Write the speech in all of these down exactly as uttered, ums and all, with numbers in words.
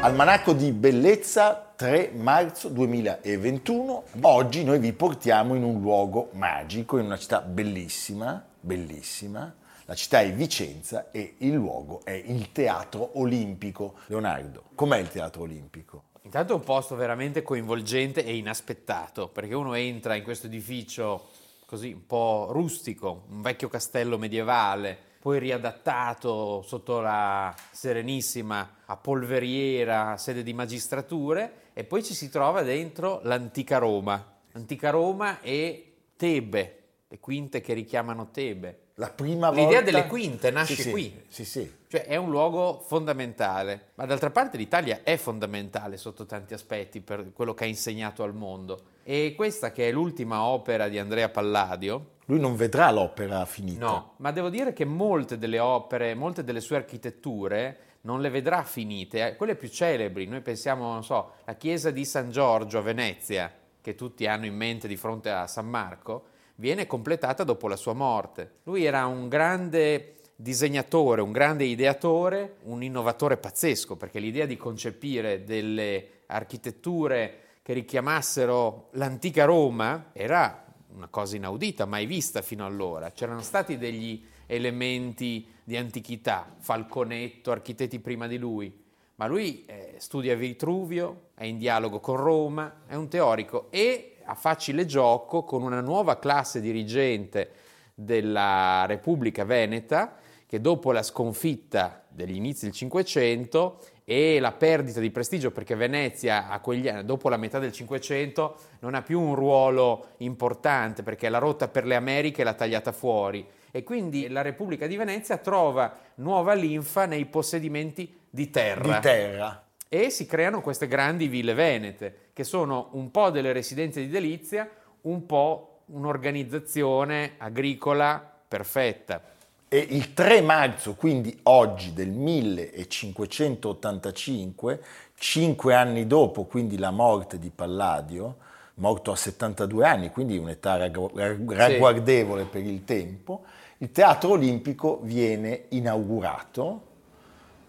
Almanacco di Bellezza, tre marzo duemilaventuno. Oggi noi vi portiamo in un luogo magico, in una città bellissima, bellissima. La città è Vicenza e il luogo è il Teatro Olimpico. Leonardo, com'è il Teatro Olimpico? Intanto è un posto veramente coinvolgente e inaspettato, perché uno entra in questo edificio così un po' rustico, un vecchio castello medievale, poi riadattato sotto la Serenissima a polveriera, sede di magistrature, e poi ci si trova dentro l'antica Roma. Antica Roma e Tebe, le quinte che richiamano Tebe. La prima volta... L'idea delle quinte nasce sì, sì, qui. Sì, sì. Cioè è un luogo fondamentale, ma d'altra parte l'Italia è fondamentale sotto tanti aspetti per quello che ha insegnato al mondo. E questa che è l'ultima opera di Andrea Palladio. Lui non vedrà l'opera finita. No, ma devo dire che molte delle opere, molte delle sue architetture non le vedrà finite. Quelle più celebri, noi pensiamo, non so, la chiesa di San Giorgio a Venezia, che tutti hanno in mente di fronte a San Marco, viene completata dopo la sua morte. Lui era un grande disegnatore, un grande ideatore, un innovatore pazzesco, perché l'idea di concepire delle architetture che richiamassero l'antica Roma era una cosa inaudita, mai vista fino allora. C'erano stati degli elementi di antichità, Falconetto, architetti prima di lui, ma lui eh, studia Vitruvio, è in dialogo con Roma, è un teorico e a facile gioco con una nuova classe dirigente della Repubblica Veneta che dopo la sconfitta degli inizi del Cinquecento e la perdita di prestigio, perché Venezia a quegli anni, dopo la metà del Cinquecento non ha più un ruolo importante perché la rotta per le Americhe l'ha tagliata fuori e quindi la Repubblica di Venezia trova nuova linfa nei possedimenti di terra. Di terra. E si creano queste grandi ville venete che sono un po' delle residenze di delizia, un po' un'organizzazione agricola perfetta. E il tre marzo, quindi oggi, del millecinquecentottantacinque, cinque anni dopo, quindi la morte di Palladio, morto a settantadue anni, quindi un'età ragguardevole sì. Per il tempo, il Teatro Olimpico viene inaugurato,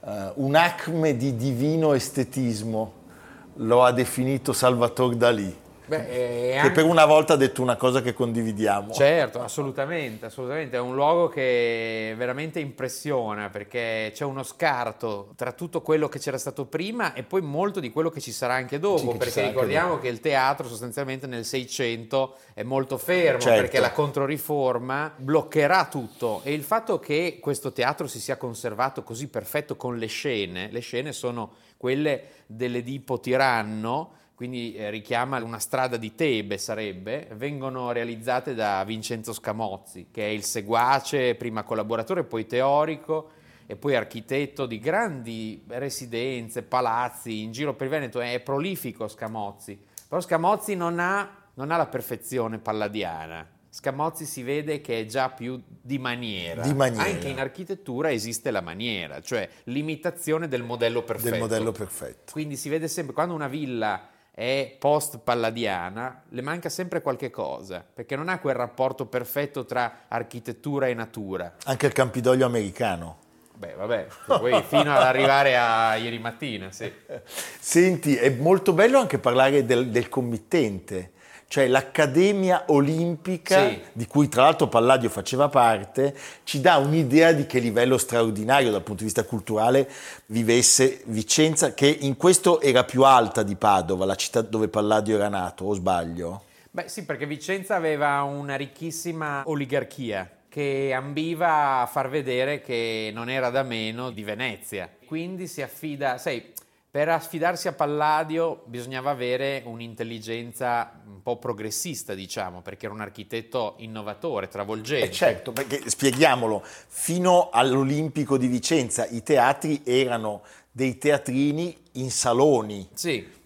eh, un acme di divino estetismo, lo ha definito Salvador Dalì. Beh, anche... che per una volta ha detto una cosa che condividiamo. Certo, assolutamente, assolutamente. È un luogo che veramente impressiona perché c'è uno scarto tra tutto quello che c'era stato prima e poi molto di quello che ci sarà anche dopo, sì, perché ricordiamo che il teatro sostanzialmente nel Seicento è molto fermo, certo. Perché la Controriforma bloccherà tutto e il fatto che questo teatro si sia conservato così perfetto con le scene, le scene sono quelle dell'Edipo tiranno, quindi eh, richiama una strada di Tebe sarebbe, vengono realizzate da Vincenzo Scamozzi, che è il seguace, prima collaboratore, poi teorico e poi architetto di grandi residenze, palazzi in giro per il Veneto. È prolifico Scamozzi, però Scamozzi non ha, non ha la perfezione palladiana. Scamozzi si vede che è già più di maniera. di maniera. Anche in architettura esiste la maniera, cioè l'imitazione del modello perfetto. Del modello perfetto. Quindi si vede sempre, quando una villa è post-palladiana, le manca sempre qualche cosa, perché non ha quel rapporto perfetto tra architettura e natura. Anche il Campidoglio americano. Beh, vabbè, poi fino ad arrivare a ieri mattina, sì. Senti, è molto bello anche parlare del, del committente, cioè l'Accademia Olimpica, sì. Di cui tra l'altro Palladio faceva parte, ci dà un'idea di che livello straordinario dal punto di vista culturale vivesse Vicenza, che in questo era più alta di Padova, la città dove Palladio era nato, o sbaglio? Beh sì, perché Vicenza aveva una ricchissima oligarchia che ambiva a far vedere che non era da meno di Venezia. Quindi si affida, sai, per affidarsi a Palladio bisognava avere un'intelligenza un po' progressista, diciamo, perché era un architetto innovatore, travolgente. E certo, perché spieghiamolo, fino all'Olimpico di Vicenza i teatri erano dei teatrini in saloni, sì,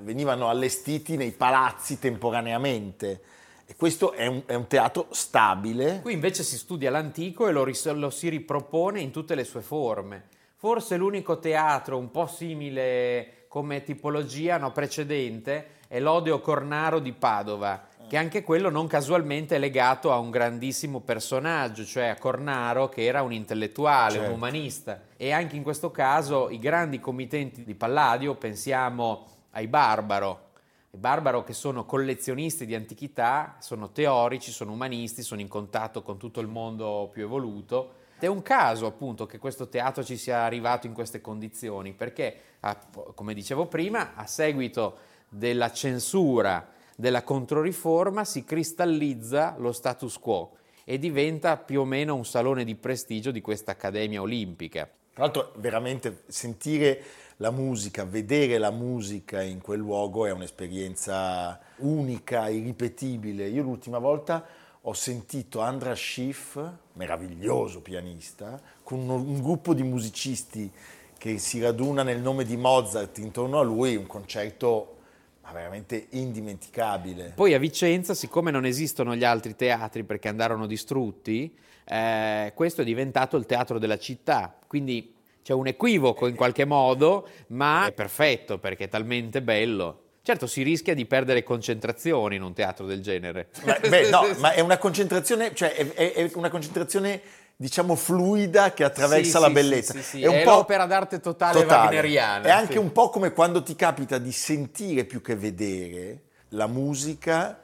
venivano allestiti nei palazzi temporaneamente. E questo è un, è un teatro stabile. Qui invece si studia l'antico e lo, ris- lo si ripropone in tutte le sue forme. Forse l'unico teatro un po' simile come tipologia no, precedente è l'Odeo Cornaro di Padova, che anche quello non casualmente è legato a un grandissimo personaggio, cioè a Cornaro, che era un intellettuale, certo, un umanista. E anche in questo caso i grandi committenti di Palladio, pensiamo ai Barbaro, Barbaro che sono collezionisti di antichità, sono teorici, sono umanisti, sono in contatto con tutto il mondo più evoluto. È un caso appunto che questo teatro ci sia arrivato in queste condizioni, perché come dicevo prima, a seguito della censura, della Controriforma, si cristallizza lo status quo e diventa più o meno un salone di prestigio di questa Accademia Olimpica. Tra l'altro veramente sentire la musica, vedere la musica in quel luogo è un'esperienza unica, irripetibile. Io l'ultima volta ho sentito András Schiff, meraviglioso pianista, con un gruppo di musicisti che si raduna nel nome di Mozart intorno a lui, un concerto veramente indimenticabile. Poi a Vicenza, siccome non esistono gli altri teatri perché andarono distrutti, eh, questo è diventato il teatro della città, quindi c'è un equivoco in qualche modo, ma è perfetto perché è talmente bello. Certo, si rischia di perdere concentrazioni in un teatro del genere. Ma, beh, no, ma è una concentrazione, cioè è, è una concentrazione diciamo fluida che attraversa sì, la sì, bellezza. Sì, sì, sì. È, un è po' l'opera d'arte totale, totale wagneriana. È anche sì. un po' come quando ti capita di sentire più che vedere la musica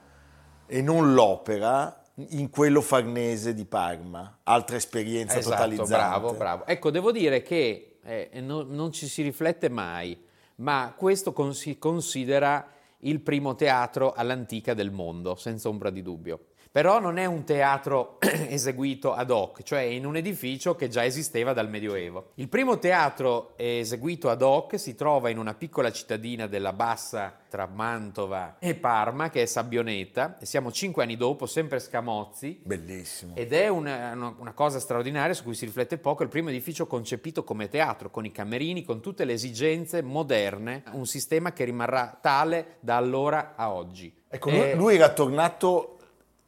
e non l'opera in quello Farnese di Parma, altra esperienza esatto, totalizzante. Bravo, bravo. Ecco, devo dire che eh, no, non ci si riflette mai, ma questo con- si considera il primo teatro all'antica del mondo, senza ombra di dubbio. Però non è un teatro eseguito ad hoc, cioè in un edificio che già esisteva dal Medioevo. Il primo teatro eseguito ad hoc si trova in una piccola cittadina della bassa tra Mantova e Parma, che è Sabbioneta, e siamo cinque anni dopo, sempre Scamozzi. Bellissimo. Ed è una, una cosa straordinaria su cui si riflette poco, il primo edificio concepito come teatro, con i camerini, con tutte le esigenze moderne, un sistema che rimarrà tale da allora a oggi. Ecco, e... lui era tornato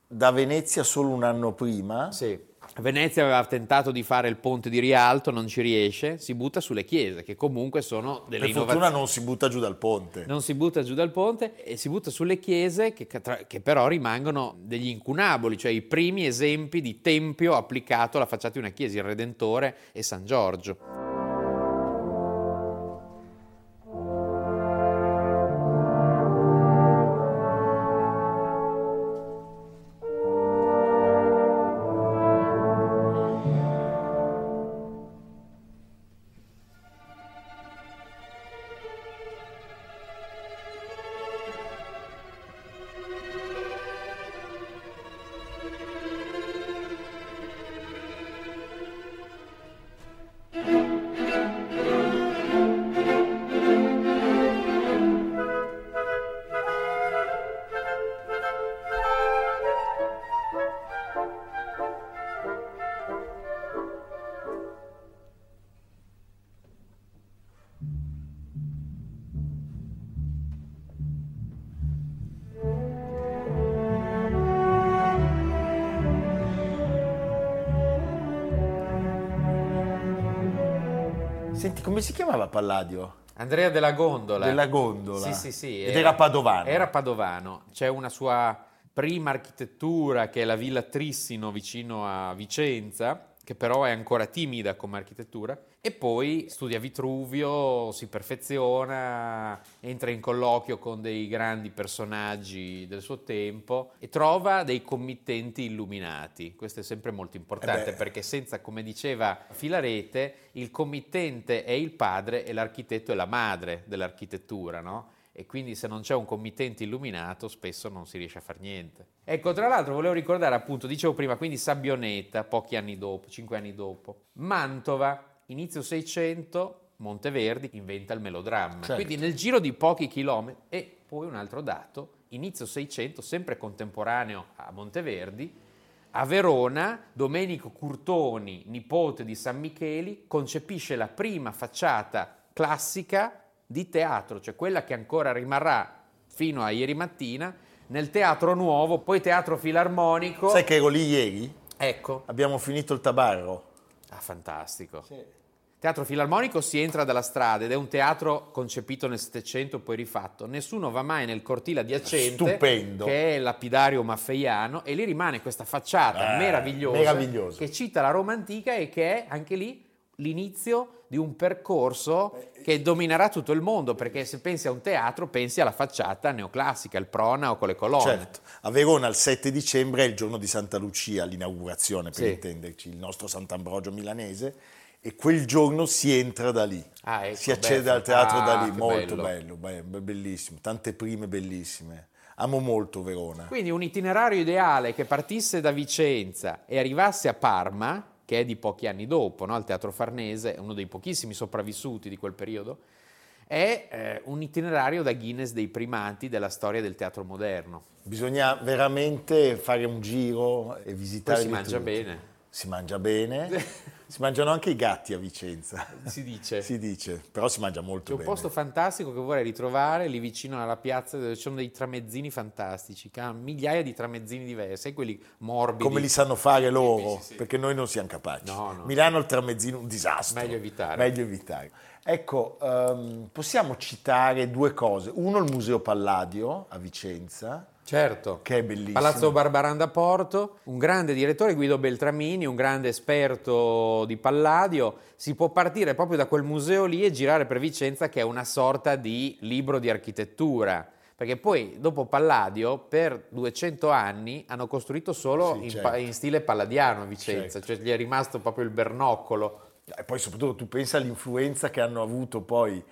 da Venezia solo un anno prima. Sì, Venezia aveva tentato di fare il ponte di Rialto, non ci riesce, si butta sulle chiese, che comunque sono delle innovazioni. Per fortuna non si butta giù dal ponte. Non si butta giù dal ponte e si butta sulle chiese che, che però rimangono degli incunaboli, cioè i primi esempi di tempio applicato alla facciata di una chiesa, il Redentore e San Giorgio. Senti, come si chiamava Palladio? Andrea della Gondola. Della Gondola. Sì, sì, sì. Ed era, era padovano. Era padovano. C'è una sua prima architettura, che è la Villa Trissino, vicino a Vicenza, che però è ancora timida come architettura. E poi studia Vitruvio, si perfeziona, entra in colloquio con dei grandi personaggi del suo tempo e trova dei committenti illuminati. Questo è sempre molto importante eh perché senza, come diceva Filarete, il committente è il padre e l'architetto è la madre dell'architettura, no? e quindi se non c'è un committente illuminato spesso non si riesce a far niente. Ecco, tra l'altro volevo ricordare, appunto, dicevo prima, quindi Sabbioneta pochi anni dopo, cinque anni dopo, Mantova, inizio Seicento, Monteverdi inventa il melodramma, certo. Quindi nel giro di pochi chilometri. E poi un altro dato, inizio Seicento, sempre contemporaneo a Monteverdi, a Verona, Domenico Curtoni, nipote di San Micheli, concepisce la prima facciata classica di teatro, cioè quella che ancora rimarrà fino a ieri mattina, nel Teatro Nuovo, poi Teatro Filarmonico. Sai che ero lì ieri? Ecco. Abbiamo finito il Tabarro. Ah, fantastico. Sì. Teatro Filarmonico si entra dalla strada ed è un teatro concepito nel Settecento, poi rifatto. Nessuno va mai nel cortile adiacente, stupendo, che è lapidario maffeiano, e lì rimane questa facciata eh, meravigliosa che cita la Roma antica e che è anche lì l'inizio di un percorso che dominerà tutto il mondo, perché se pensi a un teatro pensi alla facciata neoclassica, il pronao con le colonne. Certo, a Verona il sette dicembre è il giorno di Santa Lucia, l'inaugurazione per sì. intenderci, il nostro Sant'Ambrogio milanese, e quel giorno si entra da lì, ah, ecco, si accede bello. al teatro ah, da lì, molto bello. bello, bellissimo, tante prime bellissime. Amo molto Verona. Quindi un itinerario ideale che partisse da Vicenza e arrivasse a Parma, che è di pochi anni dopo, no? Al Teatro Farnese, uno dei pochissimi sopravvissuti di quel periodo, è eh, un itinerario da Guinness dei primati della storia del teatro moderno. Bisogna veramente fare un giro e visitare. Poi si mangia tutti. bene. Si mangia bene, si mangiano anche i gatti a Vicenza. Si dice. Si dice, però si mangia molto bene. C'è un bene. posto fantastico che vorrei ritrovare lì vicino alla piazza, dove ci sono dei tramezzini fantastici, che hanno migliaia di tramezzini diversi, quelli morbidi. Come li sanno fare loro, sì, sì. perché noi non siamo capaci. No, no. Milano il tramezzino un disastro. Meglio evitare. Meglio evitare. Ecco, um, possiamo citare due cose. Uno, il Museo Palladio a Vicenza. Certo, che è bellissimo. Palazzo Barbaranda Porto, un grande direttore, Guido Beltramini, un grande esperto di Palladio. Si può partire proprio da quel museo lì e girare per Vicenza, che è una sorta di libro di architettura, perché poi dopo Palladio per duecento anni hanno costruito solo sì, in, certo. in stile palladiano a Vicenza, certo. cioè gli è rimasto proprio il bernoccolo. E poi soprattutto tu pensa all'influenza che hanno avuto poi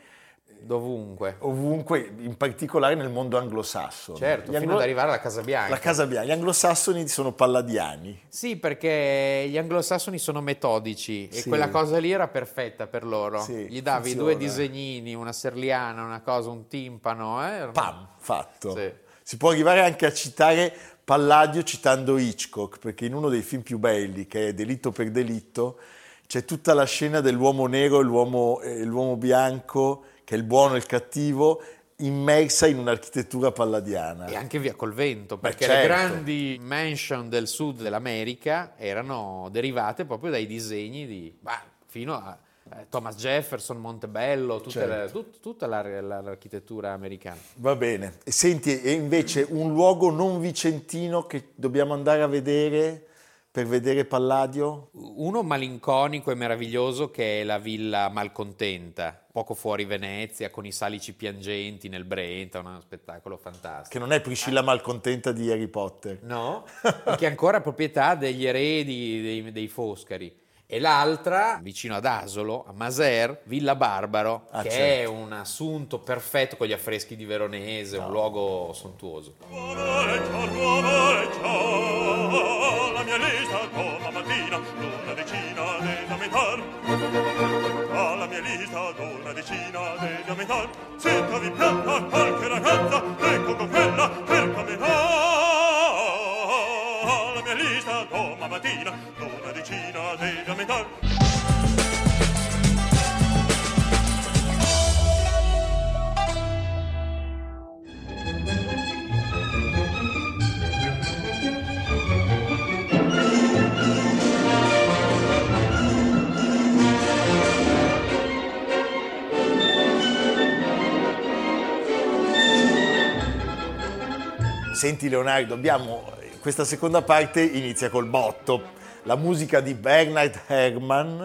Dovunque. Ovunque, in particolare nel mondo anglosassone. Certo, gli fino anglo... ad arrivare alla Casa Bianca. La Casa Bianca. Gli anglosassoni sono palladiani. Sì, perché gli anglosassoni sono metodici sì. e quella cosa lì era perfetta per loro. Sì, Gli davi funziona. due disegnini, una serliana, una cosa, un timpano. Eh? Pam, fatto. Sì. Si può arrivare anche a citare Palladio citando Hitchcock, perché in uno dei film più belli, che è Delitto per delitto, c'è tutta la scena dell'uomo nero e l'uomo, eh, l'uomo bianco, che è il buono e il cattivo, immersa in un'architettura palladiana. E anche via col vento, perché Beh, certo. le grandi mansion del sud dell'America erano derivate proprio dai disegni di bah, fino a eh, Thomas Jefferson, Montebello, tutta, certo. la, tut, tutta la, la, l'architettura americana. Va bene. E senti, e invece un luogo non vicentino che dobbiamo andare a vedere per vedere Palladio? Uno malinconico e meraviglioso che è la Villa Malcontenta, poco fuori Venezia, con i salici piangenti nel Brenta, uno spettacolo fantastico. Che non è Priscilla Malcontenta di Harry Potter. No, e che è ancora proprietà degli eredi dei, dei Foscari. E l'altra, vicino ad Asolo, a Maser, Villa Barbaro, ah, che certo. è un assunto perfetto con gli affreschi di Veronese, no. un luogo sontuoso. Senti Leonardo, abbiamo, questa seconda parte inizia col botto, la musica di Bernard Herrmann,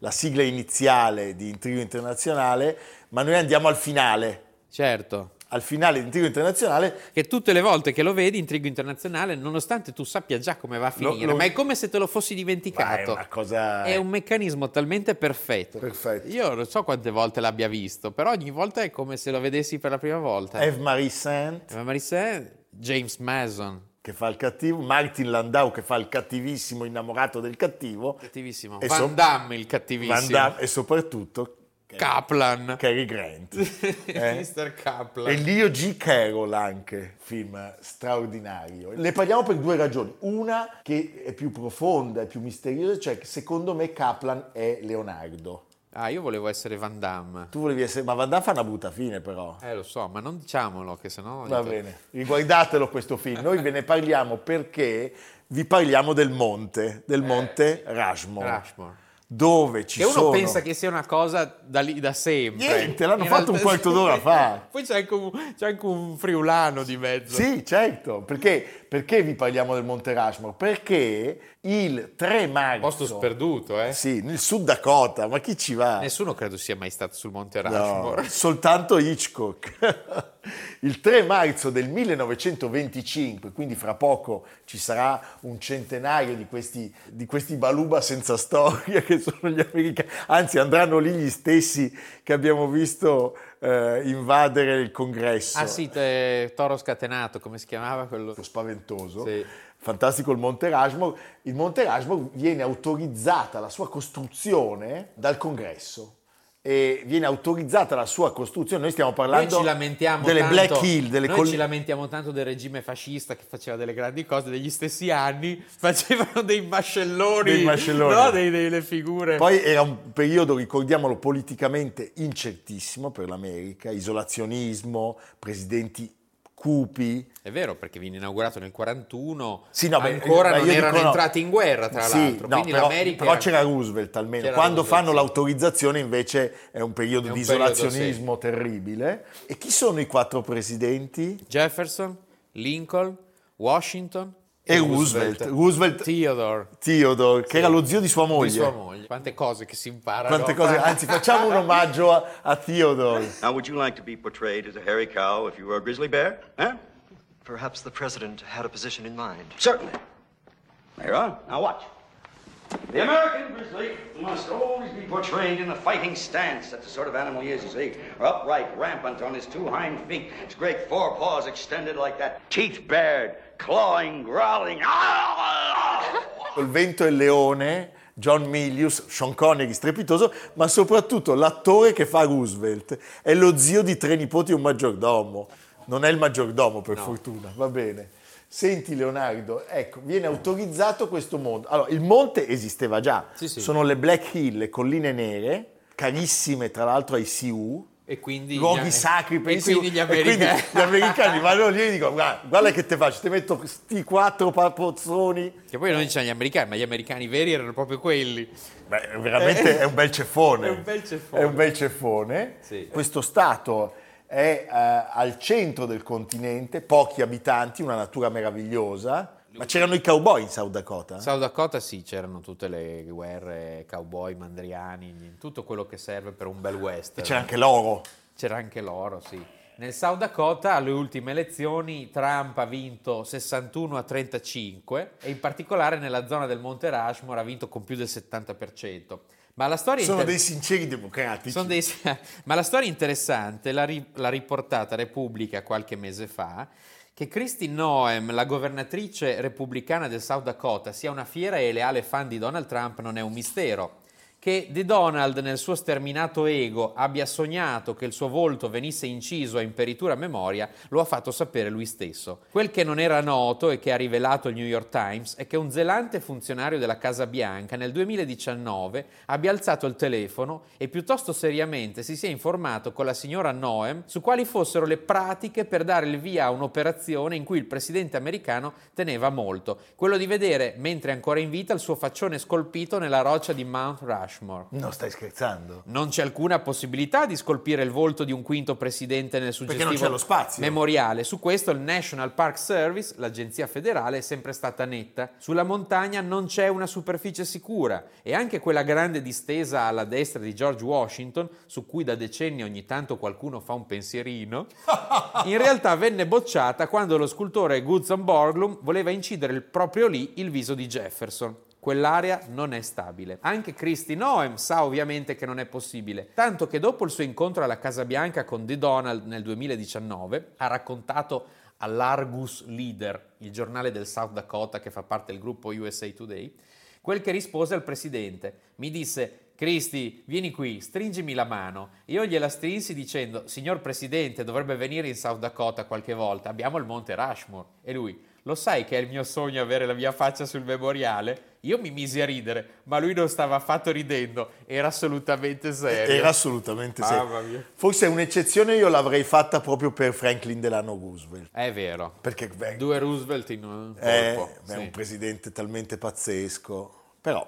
la sigla iniziale di Intrigo Internazionale, ma noi andiamo al finale. Certo, al finale di Intrigo Internazionale, che tutte le volte che lo vedi Intrigo Internazionale, nonostante tu sappia già come va a finire, lo, lo... ma è come se te lo fossi dimenticato. È una cosa... è un meccanismo talmente perfetto. perfetto Io non so quante volte l'abbia visto, però ogni volta è come se lo vedessi per la prima volta. Eve-Marie Saint, Eve-Marie Saint, James Mason che fa il cattivo, Martin Landau che fa il cattivissimo, innamorato del cattivo, cattivissimo. E Van so... Damme il cattivissimo, Van Damme, e soprattutto Kaplan, Cary Grant, eh? mister Kaplan, e Leo G. Carroll, anche film straordinario. Ne parliamo per due ragioni: una che è più profonda, è più misteriosa, cioè che secondo me Kaplan è Leonardo. Ah, io volevo essere Van Damme. Tu volevi essere... ma Van Damme fa una brutta fine, però. Eh, lo so, ma non diciamolo, che sennò... Va bene, riguardatelo questo film. Noi ve ne parliamo perché vi parliamo del monte, del eh, monte Rushmore. Rushmore. Dove ci sono... Che uno sono... pensa che sia una cosa da lì da sempre. Niente, l'hanno In fatto realtà... un quarto d'ora fa. Poi c'è anche, un, c'è anche un friulano di mezzo. Sì, certo. Perché, perché vi parliamo del Monte Rushmore? Perché il tre marzo... Posto sperduto, eh? Sì, nel Sud Dakota. Ma chi ci va? Nessuno credo sia mai stato sul Monte Rushmore. No, soltanto Hitchcock. Il tre marzo del millenovecentoventicinque, quindi fra poco ci sarà un centenario di questi, di questi baluba senza storia che sono gli americani, anzi andranno lì gli stessi che abbiamo visto eh, invadere il congresso. Ah sì, te, Toro Scatenato, come si chiamava quello? Lo spaventoso. Sì. Fantastico il Monte Rushmore. Il Monte Rushmore viene autorizzata la sua costruzione dal congresso. E viene autorizzata la sua costruzione. Noi stiamo parlando noi delle tanto, Black Hill, delle noi col- ci lamentiamo tanto del regime fascista che faceva delle grandi cose, negli stessi anni facevano dei mascelloni, dei mascelloni. No? Dei, delle figure. Poi era un periodo, ricordiamolo, politicamente incertissimo per l'America, isolazionismo, presidenti cupi. È vero, perché viene inaugurato nel quarantuno, sì, no, ancora beh, non erano dico, no. entrati in guerra, tra sì, l'altro. No, però, l'America però c'era Roosevelt almeno. C'era Quando Roosevelt, fanno sì. l'autorizzazione invece è un periodo è un di isolazionismo periodo, sì. terribile. E chi sono i quattro presidenti? Jefferson, Lincoln, Washington e, e Roosevelt. Roosevelt. Roosevelt Theodore. Theodore, che sì. era lo zio di sua moglie. Di sua moglie. Quante cose che si imparano. Quante cose. Anzi, facciamo un omaggio a, a Theodore. Now would you like to be portrayed as a hairy cow if you were a grizzly bear? Eh? Perhaps the president had a position in mind. Certainly. There on. Now watch. The American grizzly must always be portrayed in a fighting stance. That's the sort of animal he is, you see. Upright, rampant on his two hind feet, his great forepaws extended like that, teeth bared, clawing, growling. Col vento e il leone, John Milius, Sean Connery strepitoso, ma soprattutto l'attore che fa Roosevelt è lo zio di tre nipoti e un maggiordomo. Non è il maggiordomo, per no. fortuna, va bene. Senti Leonardo, ecco, viene autorizzato questo monte. Allora, il monte esisteva già, sì, sì. sono le Black Hill, le colline nere, carissime tra l'altro ai Sioux, e quindi luoghi gli, sacri per i Sioux. E quindi gli americani vanno lì e dicono, guarda, guarda che te faccio, ti metto questi quattro papozzoni. Che poi non diciamo gli americani, ma gli americani veri erano proprio quelli. Beh, veramente eh. è un bel ceffone. È un bel ceffone. È un bel ceffone. Sì. Questo stato... è eh, al centro del continente, pochi abitanti, una natura meravigliosa. Ma c'erano i cowboy in South Dakota? In South Dakota sì, c'erano tutte le guerre, cowboy, mandriani, tutto quello che serve per un bel western. E c'era anche l'oro. C'era anche l'oro, sì. Nel South Dakota, alle ultime elezioni, Trump ha vinto sessantuno a trentacinque e in particolare nella zona del Monte Rushmore ha vinto con più del settanta per cento. Ma la storia sono inter... dei sinceri democratici. Sono dei... Ma la storia interessante l'ha, ri... l'ha riportata Repubblica qualche mese fa, che Kristi Noem, la governatrice repubblicana del South Dakota, sia una fiera e leale fan di Donald Trump non è un mistero. Che De Donald nel suo sterminato ego abbia sognato che il suo volto venisse inciso a imperitura memoria lo ha fatto sapere lui stesso. Quel che non era noto e che ha rivelato il New York Times è che un zelante funzionario della Casa Bianca nel duemiladiciannove abbia alzato il telefono e piuttosto seriamente si sia informato con la signora Noem su quali fossero le pratiche per dare il via a un'operazione in cui il presidente americano teneva molto, quello di vedere, mentre ancora in vita, il suo faccione scolpito nella roccia di Mount Rushmore. Rushmore. Non stai scherzando? Non c'è alcuna possibilità di scolpire il volto di un quinto presidente nel suggestivo memoriale. Su questo il National Park Service, l'agenzia federale, è sempre stata netta. Sulla montagna non c'è una superficie sicura e anche quella grande distesa alla destra di George Washington, su cui da decenni ogni tanto qualcuno fa un pensierino, in realtà venne bocciata quando lo scultore Gutzon Borglum voleva incidere proprio lì il viso di Jefferson. Quell'area non è stabile. Anche Kristi Noem sa ovviamente che non è possibile, tanto che dopo il suo incontro alla Casa Bianca con The Donald nel duemiladiciannove ha raccontato all'Argus Leader, il giornale del South Dakota che fa parte del gruppo U S A Today, quel che rispose al presidente. Mi disse: Kristi, vieni qui, stringimi la mano. Io gliela strinsi dicendo: signor presidente, dovrebbe venire in South Dakota qualche volta, abbiamo il Monte Rushmore. E lui: lo sai che è il mio sogno avere la mia faccia sul memoriale? Io mi misi a ridere, ma lui non stava affatto ridendo, era assolutamente serio. Era assolutamente serio. Mamma mia. Forse un'eccezione io l'avrei fatta proprio per Franklin Delano Roosevelt. È vero. Perché beh, due Roosevelt in un è, corpo. È sì. Un presidente talmente pazzesco. Però,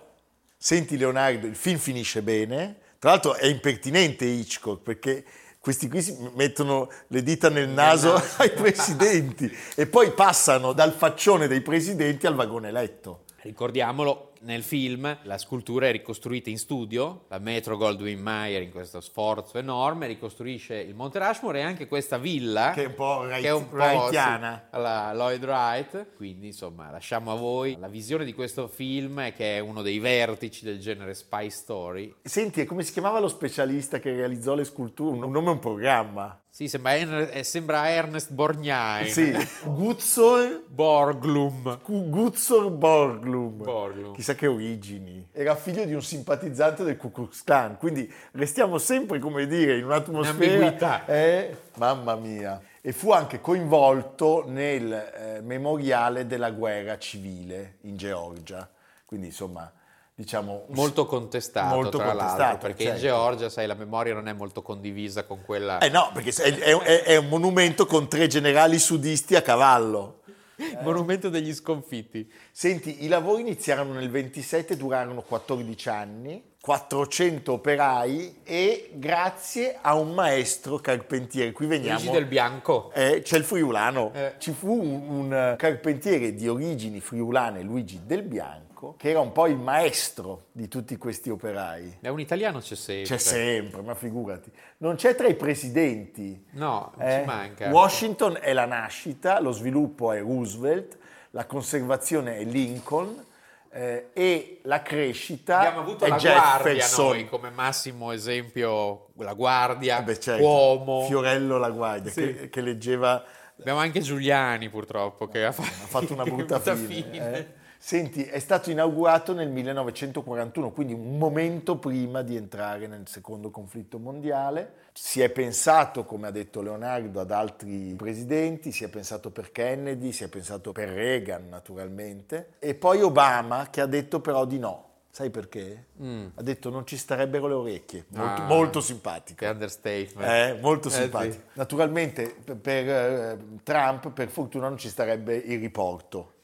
senti Leonardo, il film finisce bene. Tra l'altro è impertinente Hitchcock, perché questi qui si mettono le dita nel naso ai presidenti e poi passano dal faccione dei presidenti al vagone letto. Ricordiamolo, nel film la scultura è ricostruita in studio, la Metro Goldwyn Mayer in questo sforzo enorme ricostruisce il Monte Rushmore e anche questa villa che è un po' wrightiana, alla Lloyd Wright, quindi insomma lasciamo a voi la visione di questo film che è uno dei vertici del genere spy story. Senti, come si chiamava lo specialista che realizzò le sculture? Un nome, un programma? Sì, sembra, en- sembra Ernest Borgnine. Sì, Gutzon Borglum. Gutzon Borglum. Borglum. Chissà che origini. Era figlio di un simpatizzante del Ku Klux Klan, quindi restiamo sempre, come dire, in un'atmosfera... Un'ambiguità. Eh, mamma mia. E fu anche coinvolto nel eh, memoriale della guerra civile in Georgia. Quindi, insomma... Diciamo, molto contestato molto tra contestato, l'altro perché certo. In Georgia, sai, la memoria non è molto condivisa con quella... Eh no, perché è, è, è un monumento con tre generali sudisti a cavallo. Il eh. monumento degli sconfitti. Senti, i lavori iniziarono nel ventisette, durarono quattordici anni, quattrocento operai e grazie a un maestro carpentiere. Qui veniamo... Luigi del Bianco. Eh, c'è il friulano. Eh. Ci fu un, un carpentiere di origini friulane, Luigi del Bianco, che era un po' il maestro di tutti questi operai. È un italiano c'è sempre. C'è sempre, ma figurati. Non c'è tra i presidenti. No, eh? Ci manca. Washington è la nascita, lo sviluppo è Roosevelt, la conservazione è Lincoln eh, e la crescita è la Jefferson. Abbiamo avuto la guardia noi come massimo esempio, la guardia, beh, certo. Uomo. Fiorello la guardia, sì. che, che leggeva... Abbiamo anche Giuliani purtroppo che ha fatto, ha fatto una brutta, brutta fine. fine. Eh? Senti, è stato inaugurato nel millenovecentoquarantuno, quindi un momento prima di entrare nel secondo conflitto mondiale. Si è pensato, come ha detto Leonardo, ad altri presidenti, si è pensato per Kennedy, si è pensato per Reagan naturalmente, e poi Obama che ha detto però di no. Sai perché? Mm. Ha detto non ci starebbero le orecchie. Molto, ah, molto simpatico. Understatement. Eh, molto simpatico. Eh, sì. Naturalmente per uh, Trump, per fortuna, non ci starebbe il riporto.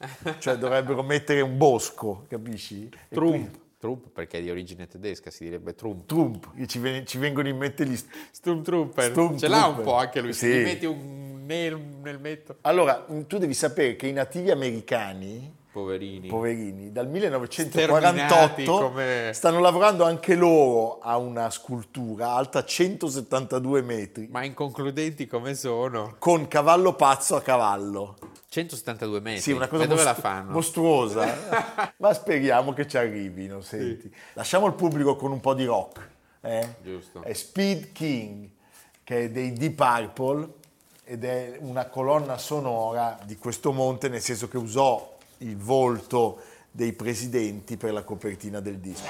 Cioè dovrebbero mettere un bosco, capisci? Trump. Trump perché è di origine tedesca, si direbbe Trump. Trump. E ci, ven- ci vengono in mente gli... Stormtrooper. Stormtrooper. Ce l'ha un po' anche lui. Sì. Se gli metti un nel, nel metto. Allora, tu devi sapere che i nativi americani... Poverini. Poverini. Dal millenovecentoquarantotto come... stanno lavorando anche loro a una scultura alta centosettantadue metri. Ma inconcludenti come sono. Con cavallo pazzo a cavallo. centosettantadue metri? Sì, una cosa mostru- dove la fanno? Mostruosa. Ma speriamo che ci arrivino, senti. Sì. Lasciamo il pubblico con un po' di rock. Eh? Giusto. È Speed King, che è dei Deep Purple, ed è una colonna sonora di questo monte, nel senso che usò il volto dei presidenti per la copertina del disco.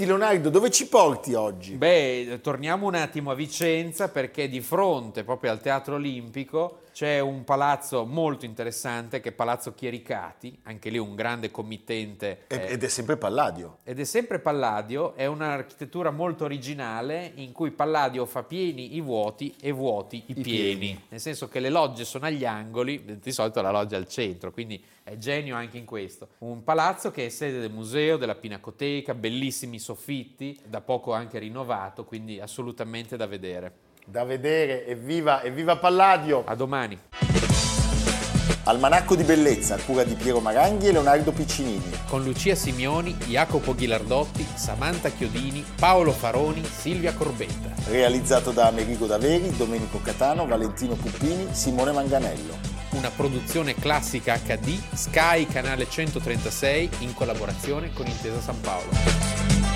Senti Leonardo, dove ci porti oggi? Beh, torniamo un attimo a Vicenza, perché di fronte proprio al Teatro Olimpico c'è un palazzo molto interessante che è Palazzo Chiericati, anche lì un grande committente. Eh, ed è sempre Palladio. Ed è sempre Palladio, è un'architettura molto originale in cui Palladio fa pieni i vuoti e vuoti i, I pieni. pieni, nel senso che le logge sono agli angoli, di solito la loggia è al centro, quindi è genio anche in questo. Un palazzo che è sede del museo, della Pinacoteca, bellissimi soffitti, da poco anche rinnovato, quindi assolutamente da vedere. Da vedere, evviva, evviva Palladio! A domani! Almanacco di bellezza, cura di Piero Maranghi e Leonardo Piccinini. Con Lucia Simioni, Jacopo Ghilardotti, Samantha Chiodini, Paolo Faroni, Silvia Corbetta. Realizzato da Amerigo Daveri, Domenico Catano, Valentino Puppini, Simone Manganello. Una produzione Classica acca di, Sky Canale centotrentasei, in collaborazione con Intesa San Paolo.